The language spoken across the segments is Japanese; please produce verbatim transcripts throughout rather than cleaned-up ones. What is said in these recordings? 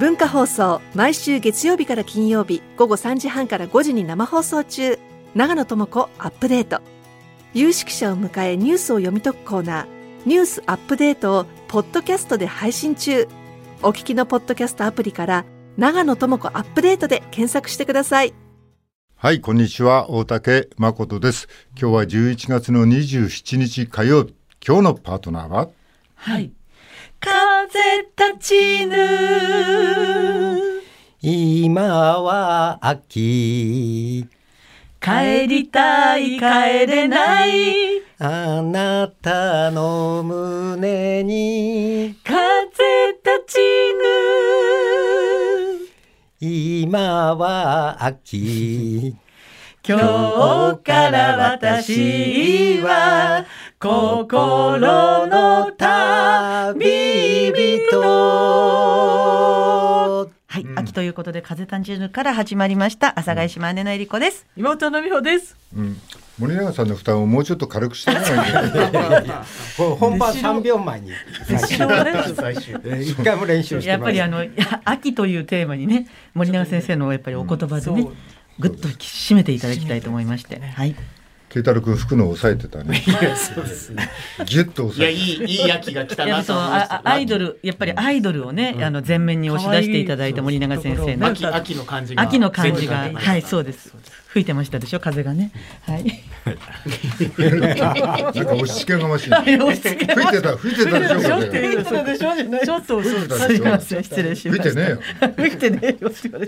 文化放送、毎週月曜日から金曜日午後さんじはんからごじに生放送中、長野智子アップデート。有識者を迎えニュースを読み解くコーナー、ニュースアップデートをポッドキャストで配信中。お聞きのポッドキャストアプリから長野智子アップデートで検索してください。はい、こんにちは、大竹誠です。今日はじゅういちがつのにじゅうしちにち火曜日。今日のパートナーは、はい、風立ちぬ今は秋、帰りたい帰れないあなたの胸に、風立ちぬ今は秋今日から私は心の旅人。はい、うん、秋ということで風立ちぬから始まりました。阿佐ヶ谷島姉のえりこです。妹の美穂です。うん、森永さんの負担をもうちょっと軽くしてもらえないで本番さんびょうまえにいっかいも練習してます。やっぱりあの秋というテーマにね、森永先生のやっぱりお言葉でね、うん、ぐっと引き締めていただきたいと思いまして、ね、はい。ケイタル君、服の抑えてたね。いや、そうですね。ギュッと抑えてた。いや、いい、いい秋が来たなと思いました。アイドル、やっぱりアイドルをね、うん、あの前面に押し出していただいた森永先生の秋、秋の感じが、秋の感じが、はい、そうです。吹いてましたでしょ、風がね。はい。なんか押し付けがましい。吹いてた、吹いてたでしょ。吹いてたでしょじゃない。ちょっと失礼しました。吹いてねえよ。吹いてねえよ。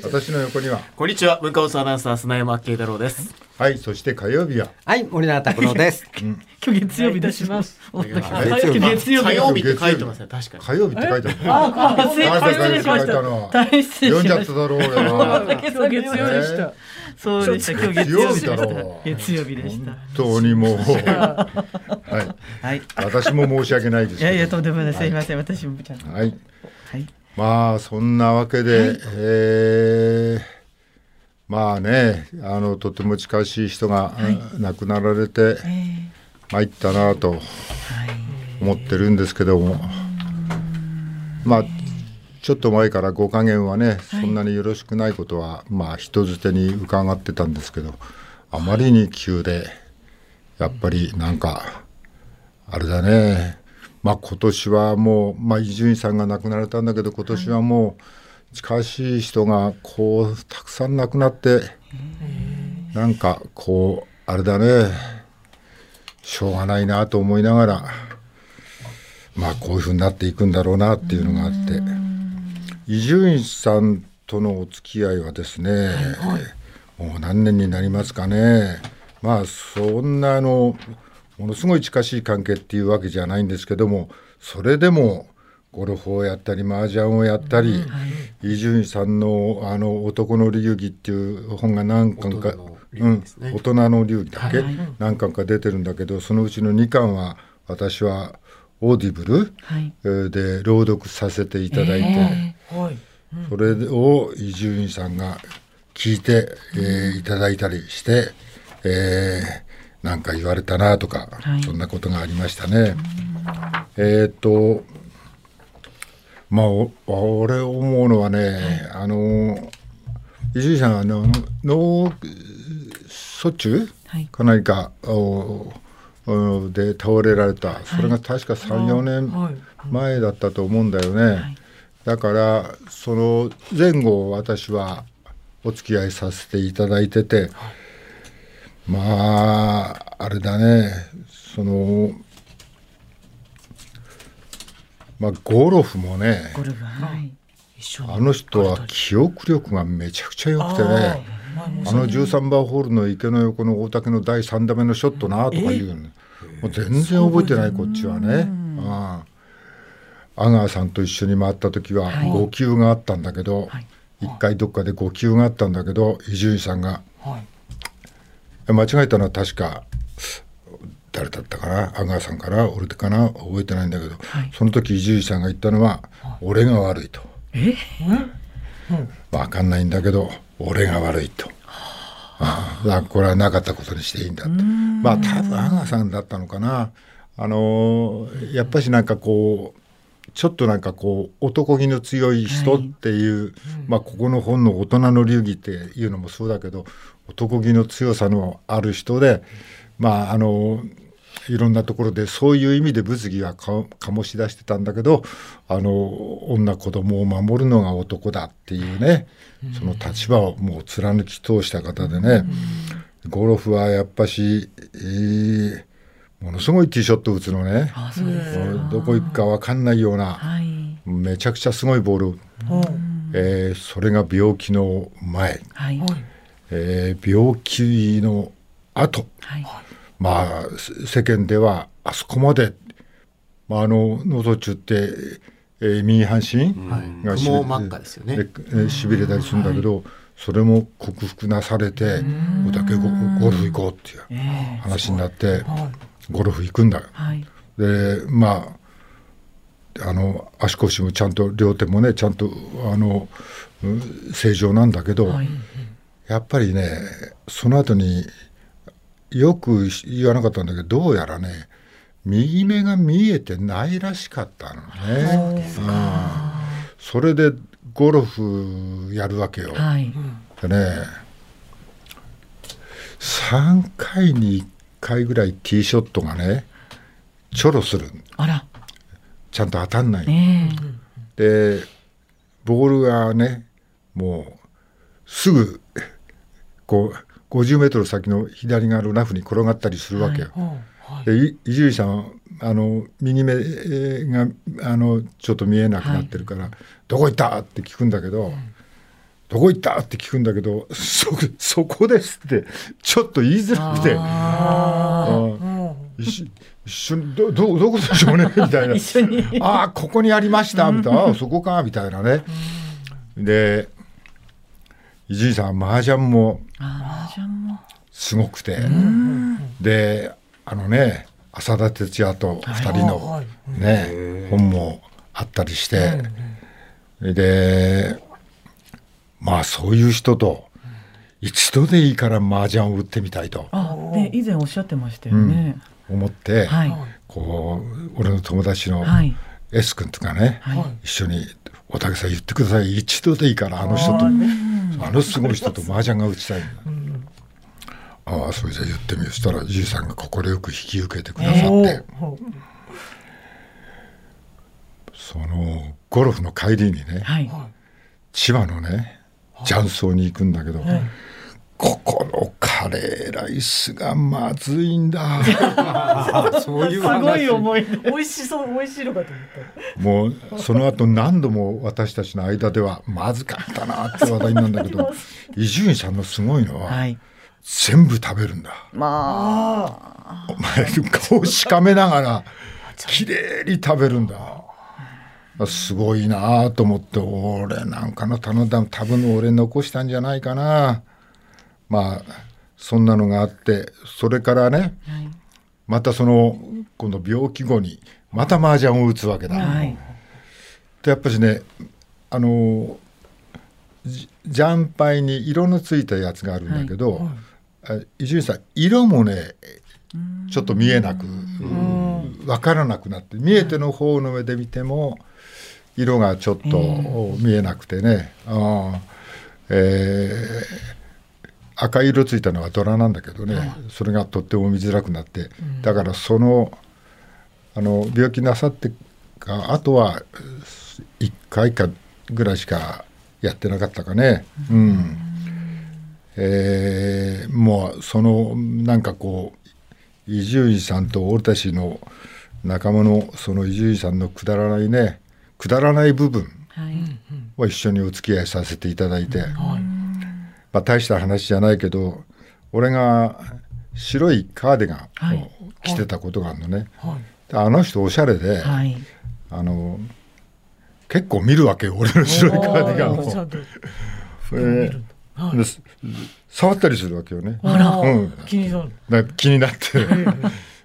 私の横には、こんにちは、文化放送アナウンサー砂山慶太郎です。はい、そして火曜日は、はい、森永拓郎です。今日月曜日出します。火曜日って書いてますね、確かに。火曜日って書いてます。ああ、失礼しました。読んじゃっただろうな。月曜日でした。そうでした。今日月曜日だろう。月曜日でした。本当にもう、はい、はい、私も申し訳ないですけど。いやいや、とんでもない、すいません、私もちゃんと。はい、はい、まあそんなわけで、はい、えー、まあね、あのとても近しい人が、はい、亡くなられて参ったなと思ってるんですけども、はい、まあ。ちょっと前からご加減はね、はい、そんなによろしくないことは、まあ、人づてに伺ってたんですけど、あまりに急で、やっぱりなんかあれだね、まあ、今年はもう、まあ、伊集院さんが亡くなられたんだけど、今年はもう近しい人がこうたくさん亡くなって、なんかこうあれだね、しょうがないなと思いながら、まあ、こういうふうになっていくんだろうなっていうのがあって、伊集院さんとのお付き合いはですね、はい、もう何年になりますかね。まあそんなのものすごい近しい関係っていうわけじゃないんですけども、それでもゴルフをやったり麻雀をやったり、伊集院さんのあの男の流儀っていう本が何巻か、うん、大人の流儀だっけ、はい、何巻か出てるんだけど、そのうちのにかんは私はオーディブル、はい、で朗読させていただいて、えーうん、それを伊集院さんが聞いて、えー、いただいたりして、えー、なんか言われたなとか、はい、そんなことがありましたね。うん、えー、っとまあ俺思うのはね、はい、あの伊集院さんは脳卒中、はい、か何かをで倒れられた、はい、それが確か さんよねんまえだったと思うんだよね、はい、だからその前後私はお付き合いさせていただいてて、はい、まああれだね、その、まあ、ゴルフもね、ゴルフ、はい、あの人は記憶力がめちゃくちゃ良くてね、あのじゅうさんばんホールの池の横の大竹のだいさん打目のショットなとか言うの、もう全然覚えてない、こっちはね。ああ、阿川さんと一緒に回った時はご球があったんだけど、いっかいどっかでご球があったんだけど、伊集院さんが間違えたのは確か誰だったかな、阿川さんかな、俺かな、覚えてないんだけど、その時伊集院さんが言ったのは俺が悪いと。え？分かんないんだけど俺が悪いと、ああ、これはなかったことにしていいんだと。まあ多分阿川さんだったのかな、あのやっぱしなんかこうちょっとなんかこう男気の強い人っていう、はい、まあ、ここの本の大人の流儀っていうのもそうだけど、男気の強さのある人で、まああのいろんなところでそういう意味で物議はか醸し出してたんだけど、あの女子供を守るのが男だっていうね、その立場をもう貫き通した方でね、ゴロフはやっぱし、えー、ものすごいティーショット打つのね。ああ、そうですか。どこ行くか分かんないような、はい、めちゃくちゃすごいボール、えー、それが病気の前、はい、えー、病気の後、はい、まあ、世間ではあそこまで、まあ、あの脳卒中って、えー、右半身がしび、はい、真っ赤ですよね、えー、しびれたりするんだけど、はい、それも克服なされて、おだけ ゴ, ゴルフ行こうっていう話になって、えーはい、ゴルフ行くんだよ、はい、でまああの足腰もちゃんと両手もねちゃんとあの正常なんだけど、はい、やっぱりねその後によく言わなかったんだけど、どうやらね右目が見えてないらしかったのね。 そう、それでゴルフやるわけよ、はい、でねさんかいにいっかいぐらいティーショットがねチョロする、あらちゃんと当たんない、ね、でボールがねもうすぐこうごじゅうメートル先の左側のラフに転がったりするわけよ。伊集院さんあの右目があのちょっと見えなくなってるから、はい、どこ行ったって聞くんだけど、うん、どこ行ったって聞くんだけど そ, そこですってちょっと言いづらくて、ああ一緒に ど, ど, どこでしょうねみたいなああここにありましたみたいな、あそこかみたいなね、うん、で伊集院さんはマージャンもすごくて、であのね浅田哲也とふたりの、ね、本もあったりして、でまあそういう人と一度でいいから麻雀を打ってみたいと、あ、ね、以前おっしゃってましたよね、うん、思って、はい、こう俺の友達の S 君とかね、はい、一緒におたけさん言ってください、一度でいいからあの人と、あのすごい人と麻雀が打ちたいんだ、うん、ああそれじゃ言ってみよう、したらじいさんが快く引き受けてくださって、えー、そのゴルフの帰りにね、はい、千葉のね雀荘に行くんだけど、はい、ここのカレーライスがまずいんだそういう話すごい思い美味しそう、美味しいのかと思ったもうその後何度も私たちの間ではまずかったなって話題なんだけど伊集院さんのすごいのは、はい、全部食べるんだ、まあ、お前顔しかめながらきれいに食べるんだ、すごいなと思って、俺なんかの頼んだ多分俺残したんじゃないかな、まあそんなのがあって、それからね、はい、またその今度病気後にまた麻雀を打つわけだ、はい、でやっぱりねあのジャンパイに色のついたやつがあるんだけど、伊集院さん色もねちょっと見えなく分からなくなって、見えての方の上で見ても色がちょっと見えなくてね、あえー赤色ついたのはドラなんだけどね、はい、それがとっても見づらくなって、うん、だからその、 あの病気なさってかあとはいっかいかぐらいしかやってなかったかね、うんうんえー、もうそのなんかこう伊集院さんと俺たちの仲間のその伊集院さんのくだらないねくだらない部分を一緒にお付き合いさせていただいて、うんはい、まあ、大した話じゃないけど俺が白いカーディガンを着てたことがあるのね、はいはい、であの人おしゃれで、はい、あの結構見るわけよ俺の白いカーディガンを、えーはい、触ったりするわけよね、うん、気になる、だ気になって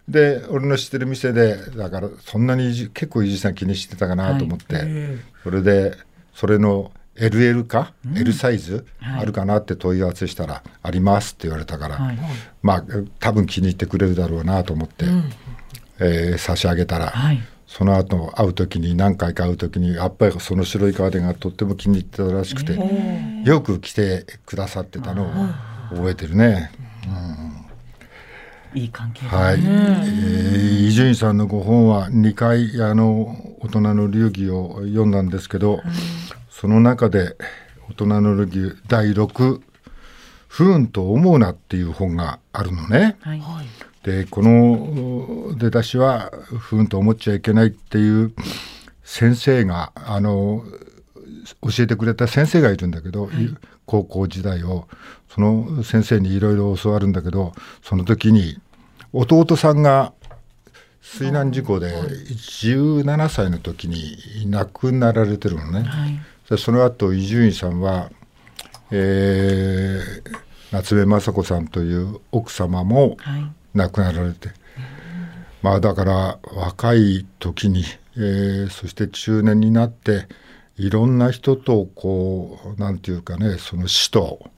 で俺の知ってる店でだからそんなに結構伊集さん気にしてたかなと思って、はいえー、それでそれのエルエル か、うん、L サイズあるかなって問い合わせしたら、はい、ありますって言われたから、はい、まあ多分気に入ってくれるだろうなと思って、うんえー、差し上げたら、はい、その後会うときに何回か会うときにやっぱりその白いカーデンがとっても気に入ってたらしくて、えー、よく着てくださってたのを覚えてるね、うん、いい関係だね。伊集院さんのご本はにかいあの大人の流儀を読んだんですけど、うん、その中で大人の流儀だいろく不運と思うなっていう本があるのね、はい、でこの出だしは不運と思っちゃいけないっていう先生があの教えてくれた先生がいるんだけど、はい、高校時代をその先生にいろいろ教わるんだけど、その時に弟さんが水難事故でじゅうななさいの時に亡くなられてるのね、はい、でその後伊集院さんはえー、夏目雅子さんという奥様も亡くなられて、はい、まあ、だから若い時に、えー、そして中年になっていろんな人とこうなんていうかね、その死と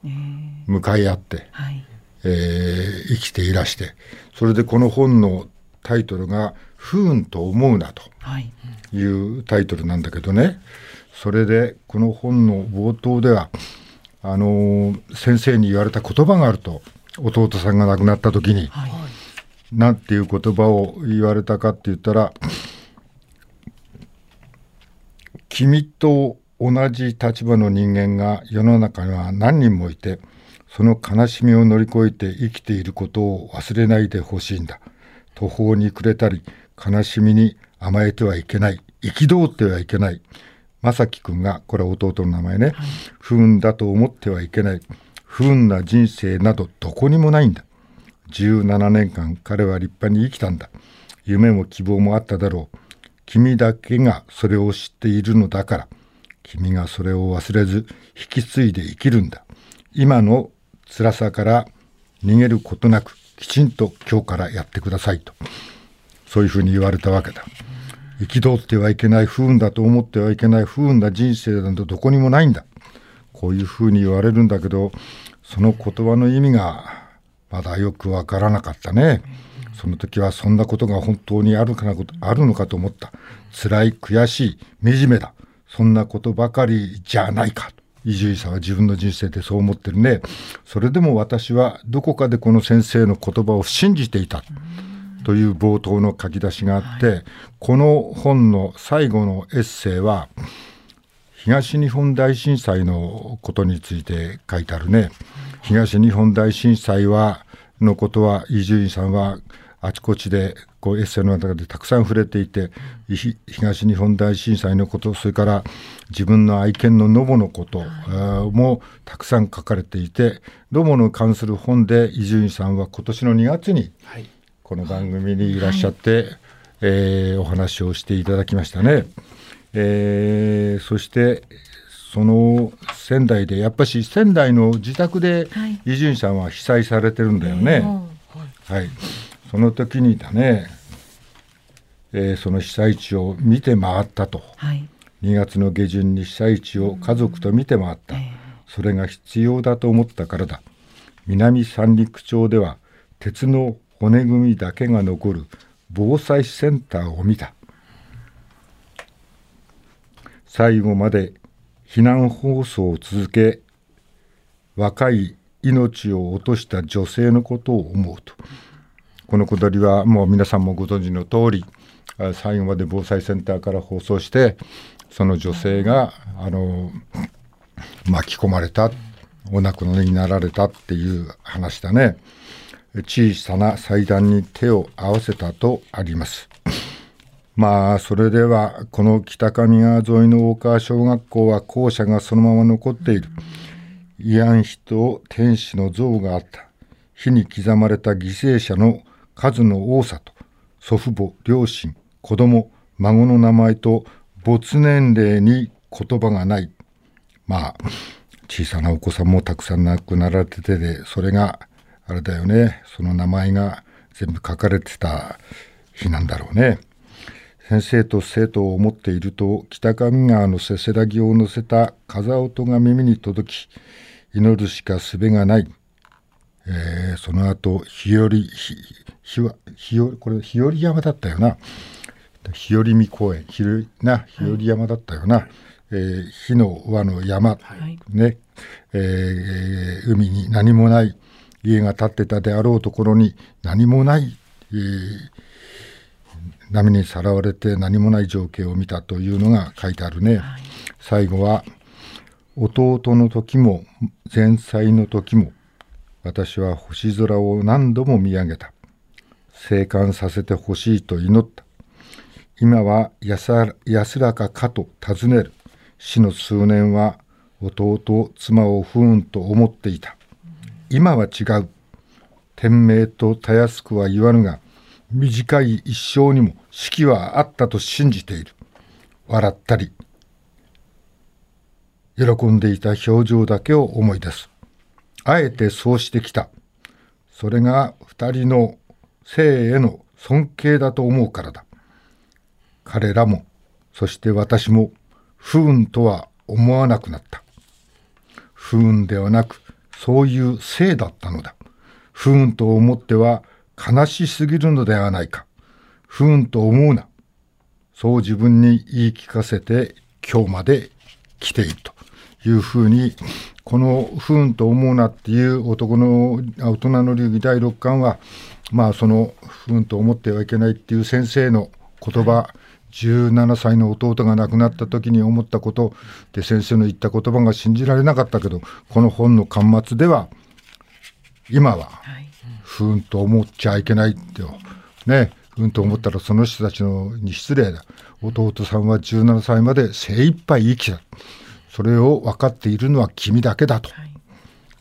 向かい合って、はい、えー、生きていらして、それでこの本のタイトルが「不運と思うな」というタイトルなんだけどね、それでこの本の冒頭ではあの先生に言われた言葉があると、弟さんが亡くなった時に、はい、なんていう言葉を言われたかって言ったら、君と同じ立場の人間が世の中には何人もいて、その悲しみを乗り越えて生きていることを忘れないでほしいんだ。途方に暮れたり悲しみに甘えてはいけない、憤ってはいけない。正樹君が、これは弟の名前ね、はい、不運だと思ってはいけない、不運な人生などどこにもないんだ。じゅうななねんかん彼は立派に生きたんだ。夢も希望もあっただろう。君だけがそれを知っているのだから、君がそれを忘れず引き継いで生きるんだ。今の辛さから逃げることなく、きちんと今日からやってくださいと、そういうふうに言われたわけだ。憤ってはいけない、不運だと思ってはいけない、不運な人生などどこにもないんだ。こういうふうに言われるんだけど、その言葉の意味がまだよくわからなかったね。その時はそんなことが本当にあるかな、あるのかと思った。辛い、悔しい、惨めだ。そんなことばかりじゃないか。伊集院さんは自分の人生でそう思ってるね。それでも私はどこかでこの先生の言葉を信じていた。という冒頭の書き出しがあって、はい、この本の最後のエッセイは東日本大震災のことについて書いてあるね、はい、東日本大震災はのことは伊集院さんはあちこちでこうエッセイの中でたくさん触れていて、はい、東日本大震災のこと、それから自分の愛犬のノボのこと、はい、もたくさん書かれていて、ノボに関する本で伊集院さんは今年のにがつに、はい、この番組にいらっしゃって、はい、えー、お話をしていただきましたね、えー、そしてその仙台でやっぱし仙台の自宅で伊集院さんは被災されてるんだよね、はいはい、その時にだね、えー、その被災地を見て回ったと、はい、にがつの下旬に被災地を家族と見て回った、うん、それが必要だと思ったからだ。南三陸町では鉄の骨組みだけが残る防災センターを見た。最後まで避難放送を続け、若い命を落とした女性のことを思うと。このくだりはもう皆さんもご存知の通り、最後まで防災センターから放送して、その女性があの巻き込まれた、お亡くなりになられたっていう話だね。小さな祭壇に手を合わせたとあります。まあそれではこの北上川沿いの大川小学校は校舎がそのまま残っている。慰安碑と天使の像があった。碑に刻まれた犠牲者の数の多さと、祖父母、両親、子供、孫の名前と没年齢に言葉がない。まあ小さなお子さんもたくさん亡くなられてて、それがあれだよね、その名前が全部書かれてた日なんだろうね。先生と生徒を思っていると、北上川のせせらぎを乗せた風音が耳に届き、祈るしか術がない、えー、その後日和、日、日は、日和、これ日和山だったよな、日和見公園、ひるな日和山だったよな、はいえー、火の輪の山、はいねえー、海に何もない家が建ってたであろうところに何もない、えー、波にさらわれて何もない情景を見たというのが書いてあるね、はい、最後は弟の時も前妻の時も私は星空を何度も見上げた。生還させてほしいと祈った。今は安らかかと尋ねる。死の数年は弟、妻を不運と思っていた。今は違う。天命とたやすくは言わぬが、短い一生にも死期はあったと信じている。笑ったり、喜んでいた表情だけを思い出す。あえてそうしてきた。それが二人の生への尊敬だと思うからだ。彼らも、そして私も、不運とは思わなくなった。不運ではなく、そういう生だったのだ。不運と思っては悲しすぎるのではないか。不運と思うな。そう自分に言い聞かせて、今日まで来ているというふうに、この不運と思うなっていう男の大人の流儀だいろっかんは、まあその不運と思ってはいけないっていう先生の言葉、じゅうななさいの弟が亡くなった時に思ったことで、先生の言った言葉が信じられなかったけど、この本の巻末では今は不運と思っちゃいけないってよね、不運と思ったらその人たちのに失礼だ。弟さんはじゅうななさいまで精一杯生きた。それを分かっているのは君だけだと、はい、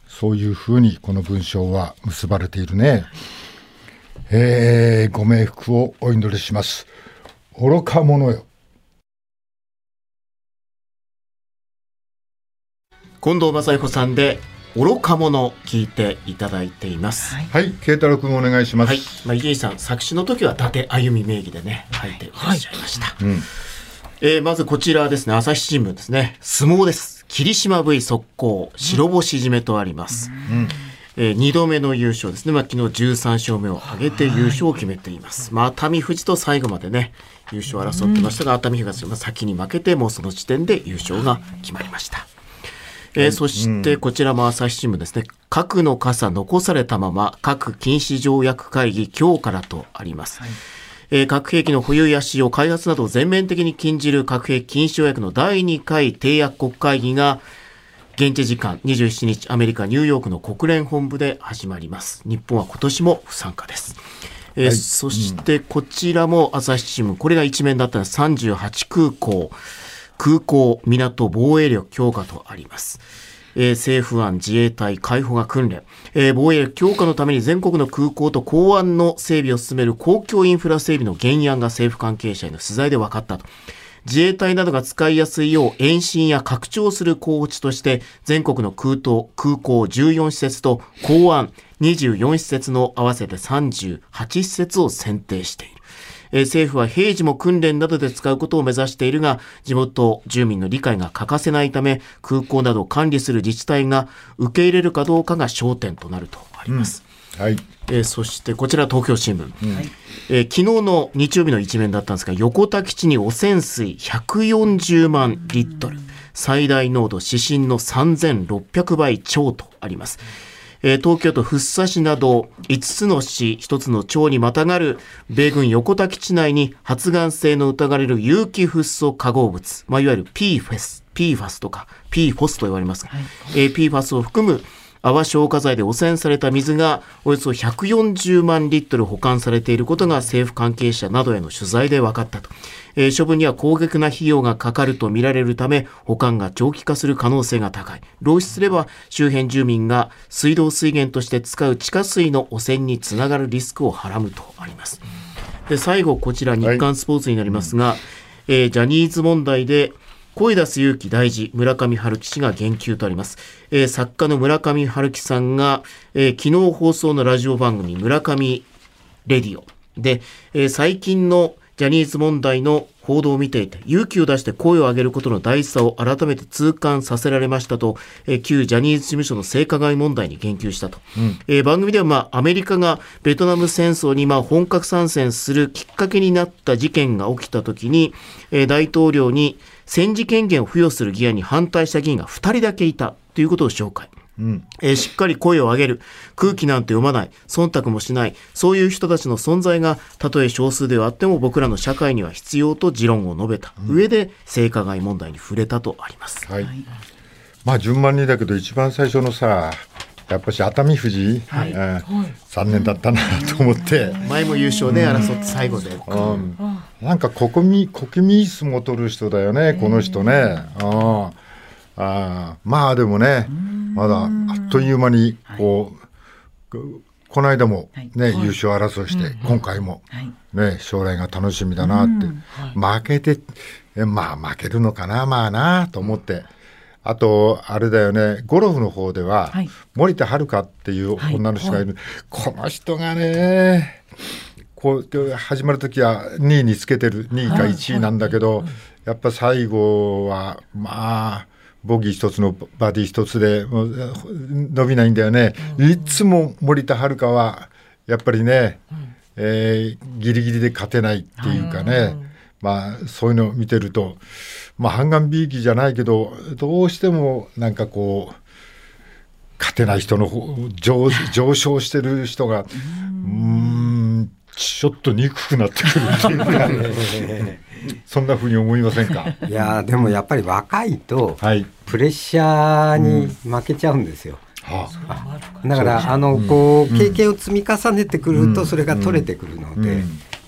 そういうふうにこの文章は結ばれているね、はい、えー、ご冥福をお祈りします。愚か者よ。近藤真彦さんで愚か者、聞いていただいています。はい、慶太郎君お願いします。はい、まあ、池井さん作詞の時は伊達歩名義でね、書いていらっしゃいました、はいはい、うんえー、まずこちらですね、朝日新聞ですね。相撲です。霧島 ブイ 速攻白星締めとあります、うんえー、にどめの優勝ですね、まあ、昨日じゅうさんしょうめを挙げて優勝を決めています、はいまあ、熱海富士と最後までね優勝を争ってましたが、うん、熱海富士が先に負けて、もうその時点で優勝が決まりました、うんえー、そしてこちらも朝日新聞ですね。核の傘残されたまま核禁止条約会議今日からとあります、はい、えー、核兵器の保有や使用、開発などを全面的に禁じる核兵器禁止条約のだいにかい締約国会議が現地時間にじゅうしちにちアメリカニューヨークの国連本部で始まります。日本は今年も不参加です、えーはい、そしてこちらも朝日新聞、これが一面だったのはさんじゅうはちくうこう空港港防衛力強化とあります、えー、政府案自衛隊海保が訓練、えー、防衛力強化のために全国の空港と港湾の整備を進める公共インフラ整備の原案が政府関係者への取材で分かったと。自衛隊などが使いやすいよう延伸や拡張する候補地として全国の空港、空港じゅうよんしせつと港湾にじゅうよんしせつの合わせてさんじゅうはちしせつを選定している。えー、政府は平時も訓練などで使うことを目指しているが、地元住民の理解が欠かせないため空港などを管理する自治体が受け入れるかどうかが焦点となるとあります、うんはいえー、そしてこちら東京新聞、うんえー、昨日の日曜日の一面だったんですが、横田基地に汚染水ひゃくよんじゅうまんリットル、最大濃度指針のさんぜんろっぴゃくばいちょうとあります、うんえー、東京都福生市などいつつの市ひとつの町にまたがる米軍横田基地内に発がん性の疑われる有機フッ素化合物、まあ、いわゆる ピーファス、ピーファス とか ピーフォス と言われますが、はいえー、ピーファス を含む泡消火剤で汚染された水がおよそひゃくよんじゅうまんリットル保管されていることが政府関係者などへの取材で分かったと、えー、処分には高額な費用がかかると見られるため保管が長期化する可能性が高い。漏出すれば周辺住民が水道水源として使う地下水の汚染につながるリスクをはらむとあります。で最後こちら日刊スポーツになりますが、はいえー、ジャニーズ問題で声出す勇気大事、村上春樹氏が言及とあります、えー、作家の村上春樹さんが、えー、昨日放送のラジオ番組村上レディオで、えー、最近のジャニーズ問題の報道を見ていて勇気を出して声を上げることの大事さを改めて痛感させられましたと、えー、旧ジャニーズ事務所の性加害問題に言及したと、うんえー、番組では、まあ、アメリカがベトナム戦争に、まあ、本格参戦するきっかけになった事件が起きた時に、えー、大統領に戦時権限を付与する議案に反対した議員がふたりだけいたということを紹介、うんえー、しっかり声を上げる、空気なんて読まない、忖度もしない、そういう人たちの存在がたとえ少数ではあっても僕らの社会には必要と持論を述べた上で、うん、性加害問題に触れたとあります、はいはい、まあ順番にだけど一番最初のさやっぱし熱海富士、はいうん、残念だったなと思って、うん、前も優勝ね、うん、争って最後で、うんうん、なんか国民国民相撲を取る人だよねこの人ね、ああまあでもねまだあっという間にこう、はい、この間も、ねはい、優勝争いして、はい、今回も、ねはい、将来が楽しみだなって、はい、負けてまあ負けるのかなまあなと思ってあとあれだよねゴルフの方では、はい、森田遥っていう女の人がいる、はいはい、この人がねこう始まる時はにいにつけてるにいかいちいなんだけど、はいはい、やっぱ最後はまあボギー一つのバーディー一つで伸びないんだよね、うん、いつも森田遥はやっぱりね、うんえー、ギリギリで勝てないっていうかね、うんまあ、そういうのを見てるとまあ半眼びいきじゃないけどどうしてもなんかこう勝てない人の方 上, 上昇してる人がうーんちょっと憎くなってくるっていうかそんなふうに思いませんか。いやでもやっぱり若いとプレッシャーに負けちゃうんですよ、はいうん、だからあのこう、うん、経験を積み重ねてくるとそれが取れてくるので、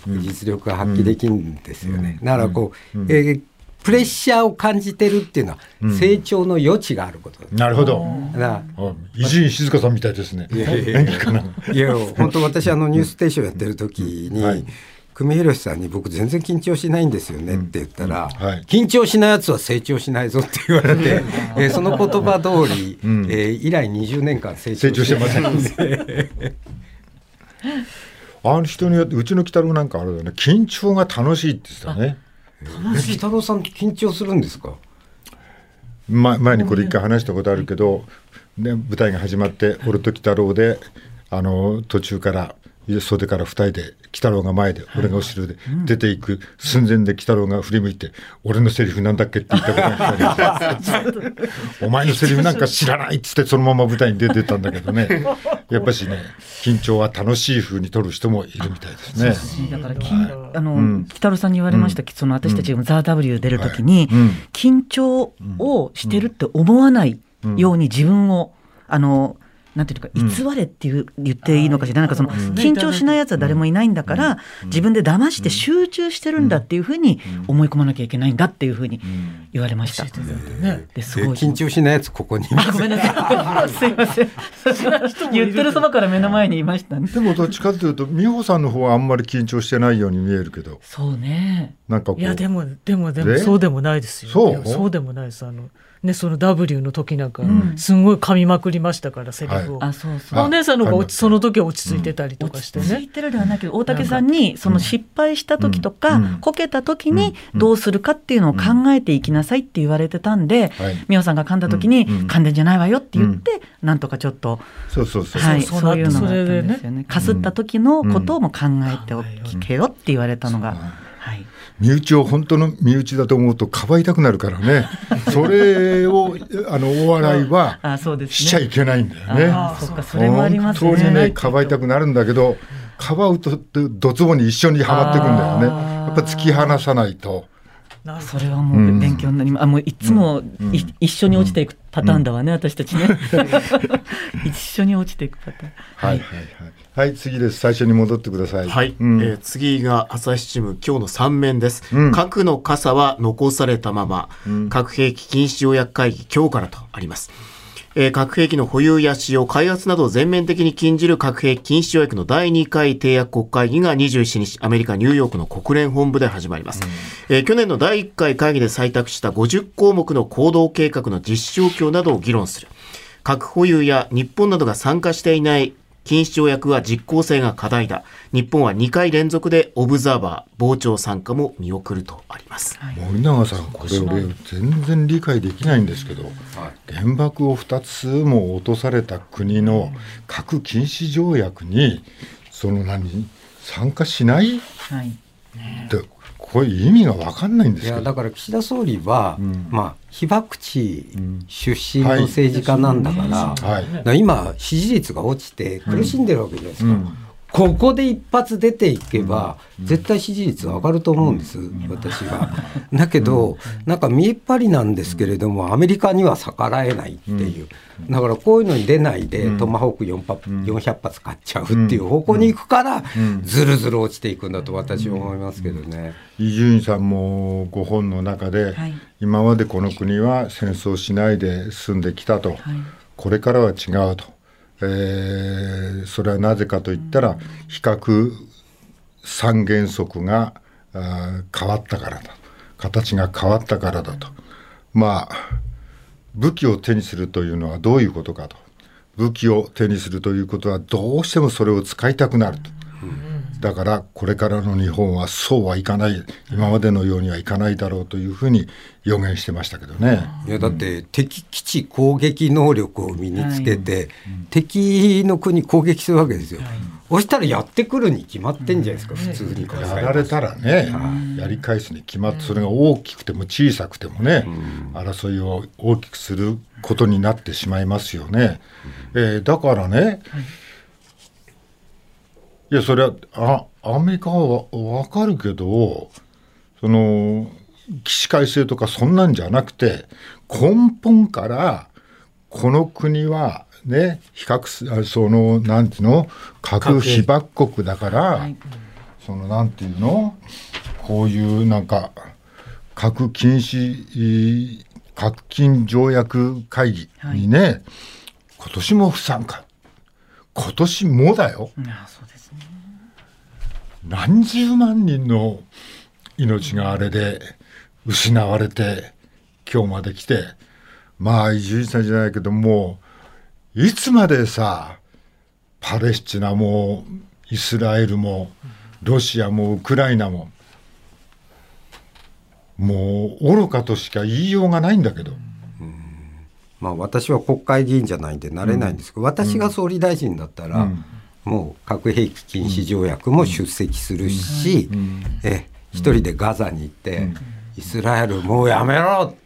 うんうん、実力が発揮できるんですよね、うん、だからこう、うんえー、プレッシャーを感じてるっていうのは成長の余地があること、うん、なるほど伊集院静香さんみたいですね。いやいやいやいや本当私あのニュースステーションやってる時に、うんはい久米宏さんに僕全然緊張しないんですよねって言ったら、うんうんはい、緊張しないやつは成長しないぞって言われてえその言葉通り、うんえー、以来にじゅうねんかん成長してませんであの人によってうちの鬼太郎なんかあれだよね緊張が楽しいって言ってたね。鬼太郎さんって緊張するんですか。ま、前にこれ一回話したことあるけど、ね、舞台が始まって俺と鬼太郎であの途中から袖からふたりで鬼太郎が前で俺が後ろで出ていく寸前で鬼太郎が振り向いて俺のセリフなんだっけって言ったことがお前のセリフなんか知らないっつってそのまま舞台に出てたんだけどねやっぱしね緊張は楽しい風に撮る人もいるみたいですね。だから鬼太郎さんに言われましたけど、うん、その私たちもザ・W出るときに、はいうん、緊張をしてるって思わないように自分をあのなんていうか偽れっていう、うん、言っていいのかしらなんかその緊張しないやつは誰もいないんだから、うん、自分で騙して集中してるんだっていうふうに思い込まなきゃいけないんだっていうふうに言われました、うんね、ですごい緊張しないやつここにいます。ごめんなさいすいません言ってるそばから目の前にいましたね。でもどっちかというと美穂さんの方はあんまり緊張してないように見えるけどそうねなんかこういやでもでもでもそうでもないですよ。そうそうでもないですあのね、その W の時なんかすごい噛みまくりましたから、うん、セリフを、はい、あそうそうお姉さんの方がその時は落ち着いてたりとかしてね、うん、落ち着いてるではないけど大竹さんにその失敗した時とか、うん、こけた時にどうするかっていうのを考えていきなさいって言われてたんで、うんはい、美穂さんが噛んだ時に、うん、噛んでんじゃないわよって言って、うん、なんとかちょっとそういうのがあったんですよね。かすった時のことをも考えておけよって言われたのが、うんうんはい、身内を本当の身内だと思うとかばいたくなるからねそれをあのお笑いはしちゃいけないんだよね。ああそうかそれもありますね。本当にねかばいたくなるんだけどかばうとドツボに一緒にはまってくんだよね。やっぱ突き放さないとそれはもう勉強になります、うん、あもういつも、うん、い一緒に落ちていくパターンだわね、うん、私たちね一緒に落ちていくパターンはいはいはい、はい、次です。最初に戻ってください、はいうんえー、次が朝日新聞今日の三面です、うん、核の傘は残されたまま、うん、核兵器禁止条約会議今日からとあります、えー、核兵器の保有や使用開発などを全面的に禁じる核兵器禁止条約のだいにかい締約国会議がにじゅうしちにちアメリカニューヨークの国連本部で始まります、うんえー、去年のだいいっかい会議で採択したごじゅっこうもくの行動計画の実施状況などを議論する。核保有や日本などが参加していない禁止条約は実効性が課題だ。日本はにかい連続でオブザーバー、傍聴参加も見送るとあります。森永さん、これ俺全然理解できないんですけど、原爆をふたつも落とされた国の核禁止条約にその何参加しないって、はいね、こういう意味が分かんないんですけど。いやだから岸田総理は、うんまあ、被爆地出身の政治家なんだから、うんはいねはい、今支持率が落ちて苦しんでるわけじゃないですか、うんうん、ここで一発出ていけば、うん、絶対支持率上がると思うんです、うん、私はだけど、うん、なんか見えっ張りなんですけれどもアメリカには逆らえないっていう、うん、だからこういうのに出ないで、うん、トマホークよんひゃくはっぱつ買っちゃうっていう方向に行くから、うん、ずるずる落ちていくんだと私は思いますけどね。伊集院さんもご本の中で、はい、今までこの国は戦争しないで済んできたと、はい、これからは違うと、えー、それはなぜかといったら非核三原則が変わったからだ、形が変わったからだと。まあ武器を手にするというのはどういうことかと、武器を手にするということはどうしてもそれを使いたくなると、うん、だからこれからの日本はそうはいかない、今までのようにはいかないだろうというふうに予言してましたけどね。いやだって敵基地攻撃能力を身につけて、はい、敵の国攻撃するわけですよ、はい、そしたらやってくるに決まってんじゃないですか、うん、普通に考えやられたらね、はい、やり返すに決まって、それが大きくても小さくてもね、うん、争いを大きくすることになってしまいますよね、うん、えー、だからね、はい、いやそれはあアメリカはわかるけど、その起死回生とかそんなんじゃなくて、根本からこの国はね、比較そのなんていうの核被爆国だから、はい、そのなんていうのこういうなんか核禁止核禁条約会議にね、はい、今年も不参加、今年もだよ。ああそうですね、何十万人の命があれで失われて今日まで来て、まあ伊集院さんじゃないけどもういつまでさパレスチナもイスラエルもロシアもウクライナももう愚かとしか言いようがないんだけど、うん、まあ私は国会議員じゃないんでなれないんですけど、うん、私が総理大臣だったら、うん、もう核兵器禁止条約も出席するし、うんうん、え一人でガザに行って、うん、イスラエルもうやめろ、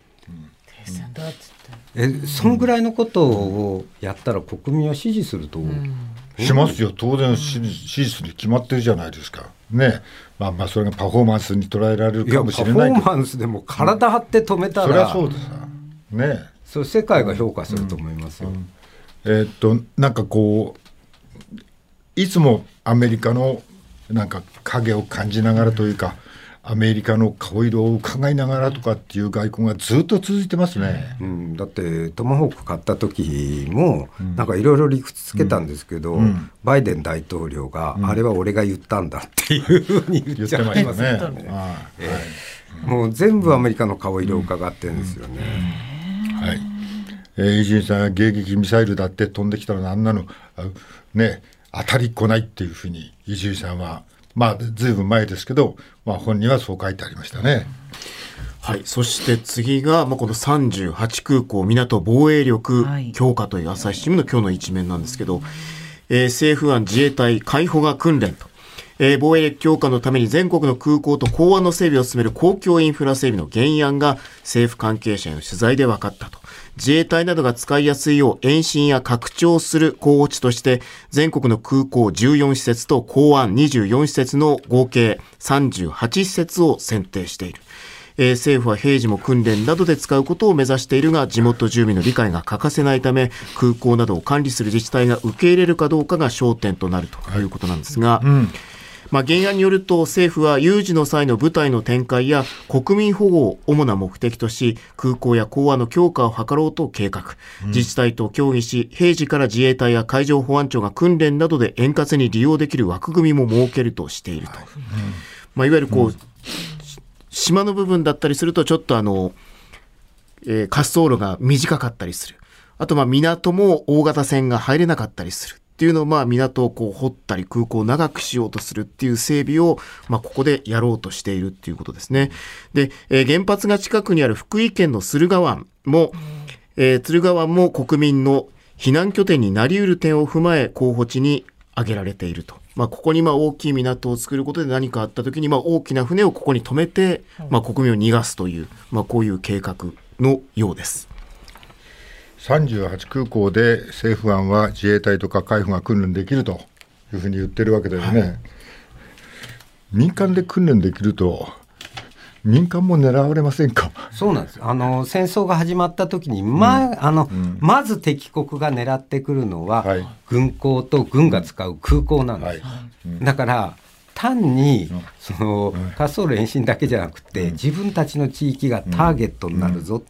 えそのぐらいのことをやったら国民は支持すると、うん、しますよ当然、支持するに決まってるじゃないですかね。まあまあそれがパフォーマンスに捉えられるかもしれないけど、いやパフォーマンスでも体張って止めたら、うん、そりゃそうですね、それ世界が評価すると思いますよ、うんうん、えー、っとなんかこういつもアメリカのなんか影を感じながらというか、アメリカの顔色を伺いながらとかっていう外交がずっと続いてますね、うん、だってトマホーク買った時もなんかいろいろ理屈つけたんですけど、うんうん、バイデン大統領が、うん、あれは俺が言ったんだっていうふうに言っちゃいますね、もう全部アメリカの顔色を伺ってるんですよね、うんうんうん、はい、えー、伊集院さんが迎撃ミサイルだって飛んできたらあんなのね当たりっこないっていうふうに伊集院さんはまあ、ずいぶん前ですけど、まあ、本にはそう書いてありましたね、はい、そして次が、まあ、このさんじゅうはちくうこう港防衛力強化という朝日新聞の今日の一面なんですけど、えー、政府案自衛隊海保が訓練と、えー、防衛力強化のために全国の空港と港湾の整備を進める公共インフラ整備の原案が政府関係者への取材で分かったと。自衛隊などが使いやすいよう延伸や拡張する候補地として全国の空港じゅうよんしせつと港湾にじゅうよんしせつの合計さんじゅうはちしせつを選定している、えー、政府は平時も訓練などで使うことを目指しているが、地元住民の理解が欠かせないため空港などを管理する自治体が受け入れるかどうかが焦点となるということなんですが、はい、うん、まあ、原案によると政府は有事の際の部隊の展開や国民保護を主な目的とし、空港や港湾の強化を図ろうと計画、自治体と協議し平時から自衛隊や海上保安庁が訓練などで円滑に利用できる枠組みも設けるとしていると、まあ、いわゆるこう島の部分だったりするとちょっとあの、えー、滑走路が短かったりする、あとまあ港も大型船が入れなかったりするっていうのを、まあ、港をこう掘ったり空港を長くしようとするっていう整備を、まあ、ここでやろうとしているっていうことですね。で、えー、原発が近くにある福井県の駿河湾も、えー、駿河湾も国民の避難拠点になりうる点を踏まえ候補地に挙げられていると。まあ、ここにまあ大きい港を作ることで何かあったときにまあ大きな船をここに止めてまあ国民を逃がすというまあこういう計画のようです。さんじゅうはち空港で政府案は自衛隊とか海軍が訓練できるというふうに言ってるわけだよね、はい、民間で訓練できると民間も狙われませんか。そうなんですよ。あの戦争が始まった時に、まああのうん、まず敵国が狙ってくるのは、はい、軍港と軍が使う空港なんです、はいうん、だから単にその、うん、滑走路延伸だけじゃなくて、うん、自分たちの地域がターゲットになるぞっ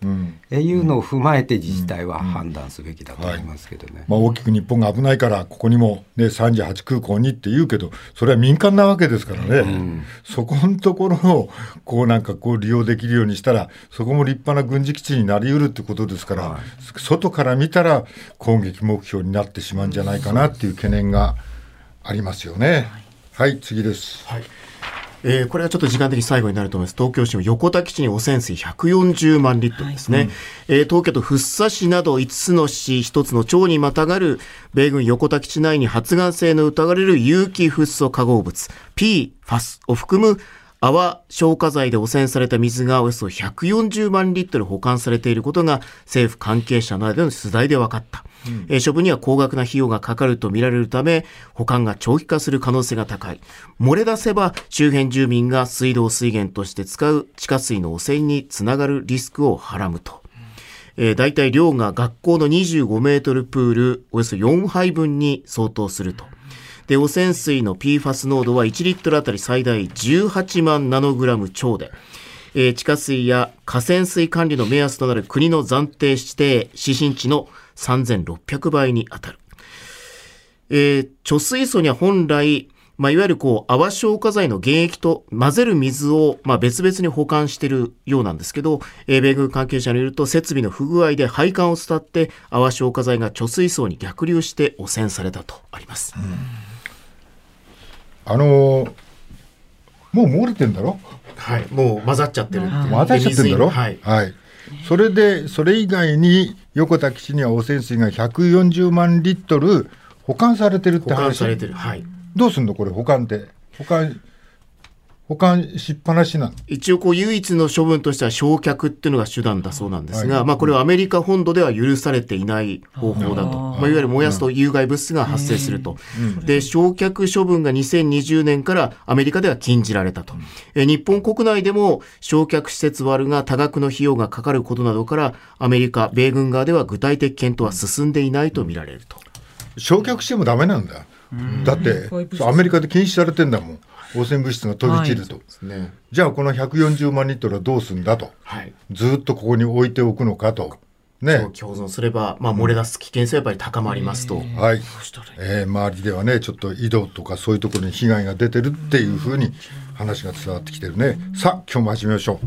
ていうのを踏まえて自治体は判断すべきだと思いますけどね、うんうんはいまあ、大きく日本が危ないからここにも、ね、さんじゅうはち空港にって言うけどそれは民間なわけですからね、うん、そこのところをこうなんかこう利用できるようにしたらそこも立派な軍事基地になりうるってことですから、はい、外から見たら攻撃目標になってしまうんじゃないかなっていう懸念がありますよね、はいはい次です、はいえー、これはちょっと時間的に最後になると思います。東京市の横田基地に汚染水ひゃくよんじゅうまんリットルですね、はいうんえー、東京都福生市などいつつの市ひとつの町にまたがる米軍横田基地内に発がん性の疑われる有機フッ素化合物 ピーファス を含む泡消火剤で汚染された水がおよそひゃくよんじゅうまんリットル保管されていることが政府関係者などの取材で分かった、うんえー、処分には高額な費用がかかると見られるため保管が長期化する可能性が高い。漏れ出せば周辺住民が水道水源として使う地下水の汚染につながるリスクをはらむと、えー、だいたい量が学校のにじゅうごメートルプールおよそよんはいぶんに相当すると。で汚染水の ピーファス 濃度はいちリットルあたり最大じゅうはちまんナノグラム超で、えー、地下水や河川水管理の目安となる国の暫定指定指針値のさんぜんろっぴゃくばいに当たる、えー、貯水槽には本来、まあ、いわゆるこう泡消火剤の原液と混ぜる水を、まあ、別々に保管しているようなんですけど、えー、米軍関係者によると設備の不具合で配管を伝って泡消火剤が貯水槽に逆流して汚染されたとあります、うんあのー、もう漏れてんだろ、はい、もう混ざっちゃってるって混ざっちゃってるんだろ、はいはい、それでそれ以外に横田基地には汚染水がひゃくよんじゅうまんリットル保管されてるって話保管されてる、はい、どうすんのこれ保管って保管保管しっぱなしなの。一応こう唯一の処分としては焼却っていうのが手段だそうなんですが、はいまあ、これはアメリカ本土では許されていない方法だと、まあ、いわゆる燃やすと有害物質が発生すると、うん、で焼却処分がにせんにじゅうねんからアメリカでは禁じられたと、うん、え日本国内でも焼却施設はあるが多額の費用がかかることなどからアメリカ米軍側では具体的検討は進んでいないと見られると。焼却してもダメなんだ、うん、だってアメリカで禁止されてんだもん汚染物質が飛び散ると、はいね、じゃあこのひゃくよんじゅうまんリットルはどうするんだと、はい、ずっとここに置いておくのかと、ね、そう共存すれば、まあ、漏れ出す危険性はやっぱり高まりますと、はいえー、周りではねちょっと井戸とかそういうところに被害が出てるっていうふうに話が伝わってきてるね。さあ今日も始めましょう。